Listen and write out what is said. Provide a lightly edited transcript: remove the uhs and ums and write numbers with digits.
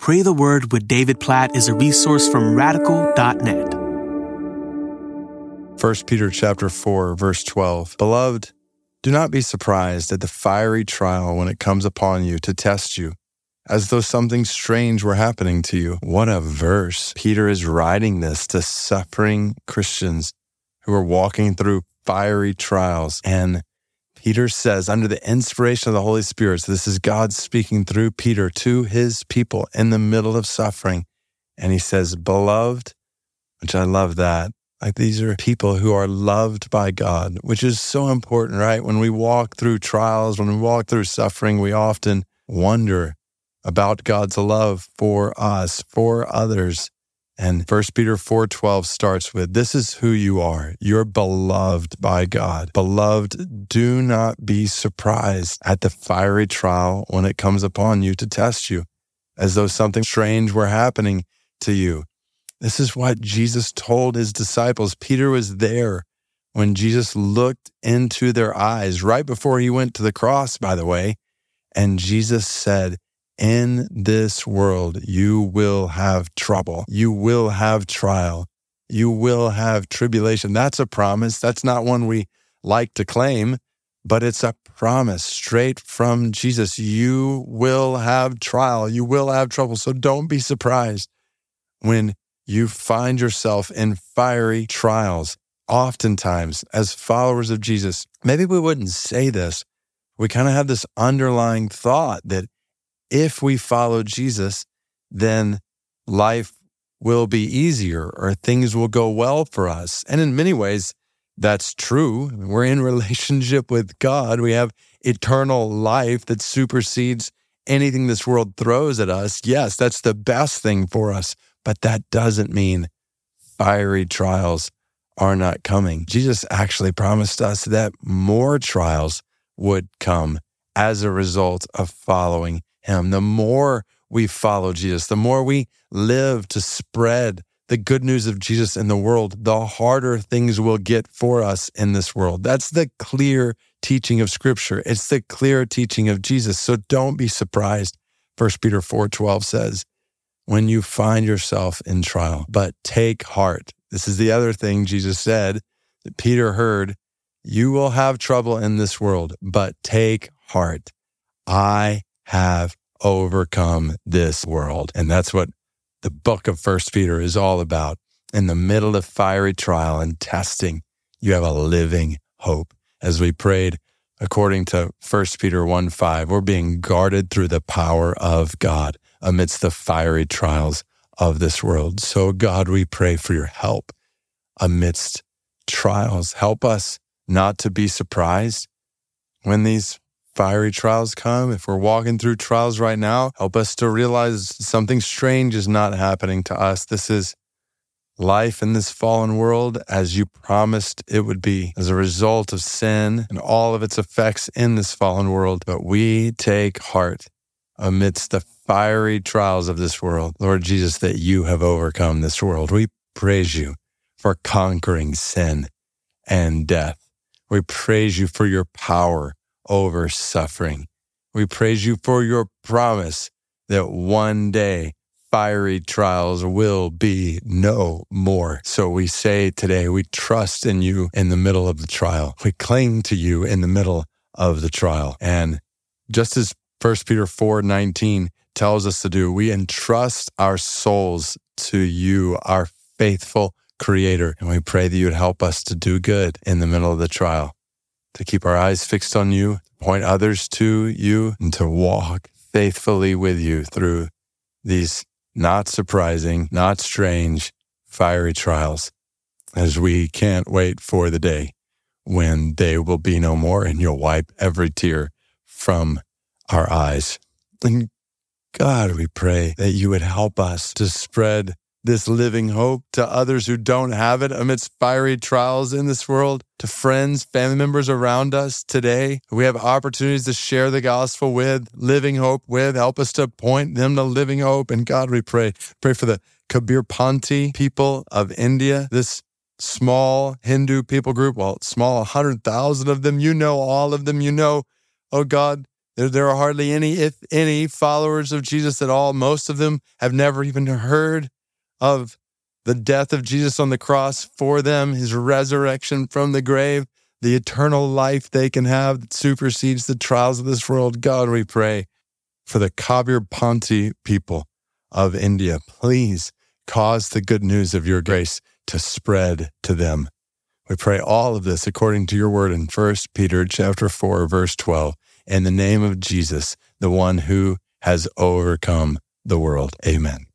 Pray the Word with David Platt is a resource from Radical.net. 1 Peter chapter 4, verse 12. Beloved, do not be surprised at the fiery trial when it comes upon you to test you, as though something strange were happening to you. What a verse. Peter is writing this to suffering Christians who are walking through fiery trials. And Peter says, under the inspiration of the Holy Spirit, so this is God speaking through Peter to his people in the middle of suffering. And he says, beloved, which I love that. Like, these are people who are loved by God, which is so important, right? When we walk through trials, when we walk through suffering, we often wonder about God's love for us, for others. And 1 Peter 4:12 starts with, this is who you are. You're beloved by God. Beloved, do not be surprised at the fiery trial when it comes upon you to test you, as though something strange were happening to you. This is what Jesus told his disciples. Peter was there when Jesus looked into their eyes, right before he went to the cross, by the way. And Jesus said, in this world, you will have trouble. You will have trial. You will have tribulation. That's a promise. That's not one we like to claim, but it's a promise straight from Jesus. You will have trial. You will have trouble. So don't be surprised when you find yourself in fiery trials. Oftentimes, as followers of Jesus, maybe we wouldn't say this. We kind of have this underlying thought that if we follow Jesus, then life will be easier or things will go well for us. And in many ways, that's true. We're in relationship with God. We have eternal life that supersedes anything this world throws at us. Yes, that's the best thing for us, but that doesn't mean fiery trials are not coming. Jesus actually promised us that more trials would come as a result of following him. The more we follow Jesus, the more we live to spread the good news of Jesus in the world, the harder things will get for us in this world. That's the clear teaching of Scripture. It's the clear teaching of Jesus. So don't be surprised, 1 Peter 4:12 says, when you find yourself in trial, but take heart. This is the other thing Jesus said that Peter heard. You will have trouble in this world, but take heart. I have overcome this world. And that's what the book of 1 Peter is all about. In the middle of fiery trial and testing, you have a living hope. As we prayed, according to 1 Peter 1:5, we're being guarded through the power of God amidst the fiery trials of this world. So God, we pray for your help amidst trials. Help us not to be surprised when these fiery trials come. If we're walking through trials right now, help us to realize something strange is not happening to us. This is life in this fallen world as you promised it would be, as a result of sin and all of its effects in this fallen world. But we take heart amidst the fiery trials of this world. Lord Jesus, that you have overcome this world. We praise you for conquering sin and death. We praise you for your power over suffering. We praise you for your promise that one day fiery trials will be no more. So we say today, we trust in you in the middle of the trial. We cling to you in the middle of the trial. And just as 1 Peter 4:19 tells us to do, we entrust our souls to you, our faithful Creator. And we pray that you would help us to do good in the middle of the trial, to keep our eyes fixed on you, to point others to you, and to walk faithfully with you through these not surprising, not strange, fiery trials, as we can't wait for the day when they will be no more and you'll wipe every tear from our eyes. And God, we pray that you would help us to spread this living hope to others who don't have it amidst fiery trials in this world, to friends, family members around us today. We have opportunities to share the gospel with, living hope with. Help us to point them to living hope. And God, we pray for the Kabirpanthi people of India, this small Hindu people group, well, small, 100,000 of them. You know all of them. You know, oh God, There are hardly any, if any, followers of Jesus at all. Most of them have never even heard of the death of Jesus on the cross for them, his resurrection from the grave, the eternal life they can have that supersedes the trials of this world. God, we pray for the Kabirpanthi people of India. Please cause the good news of your grace to spread to them. We pray all of this according to your word in 1 Peter chapter 4, verse 12, in the name of Jesus, the one who has overcome the world. Amen.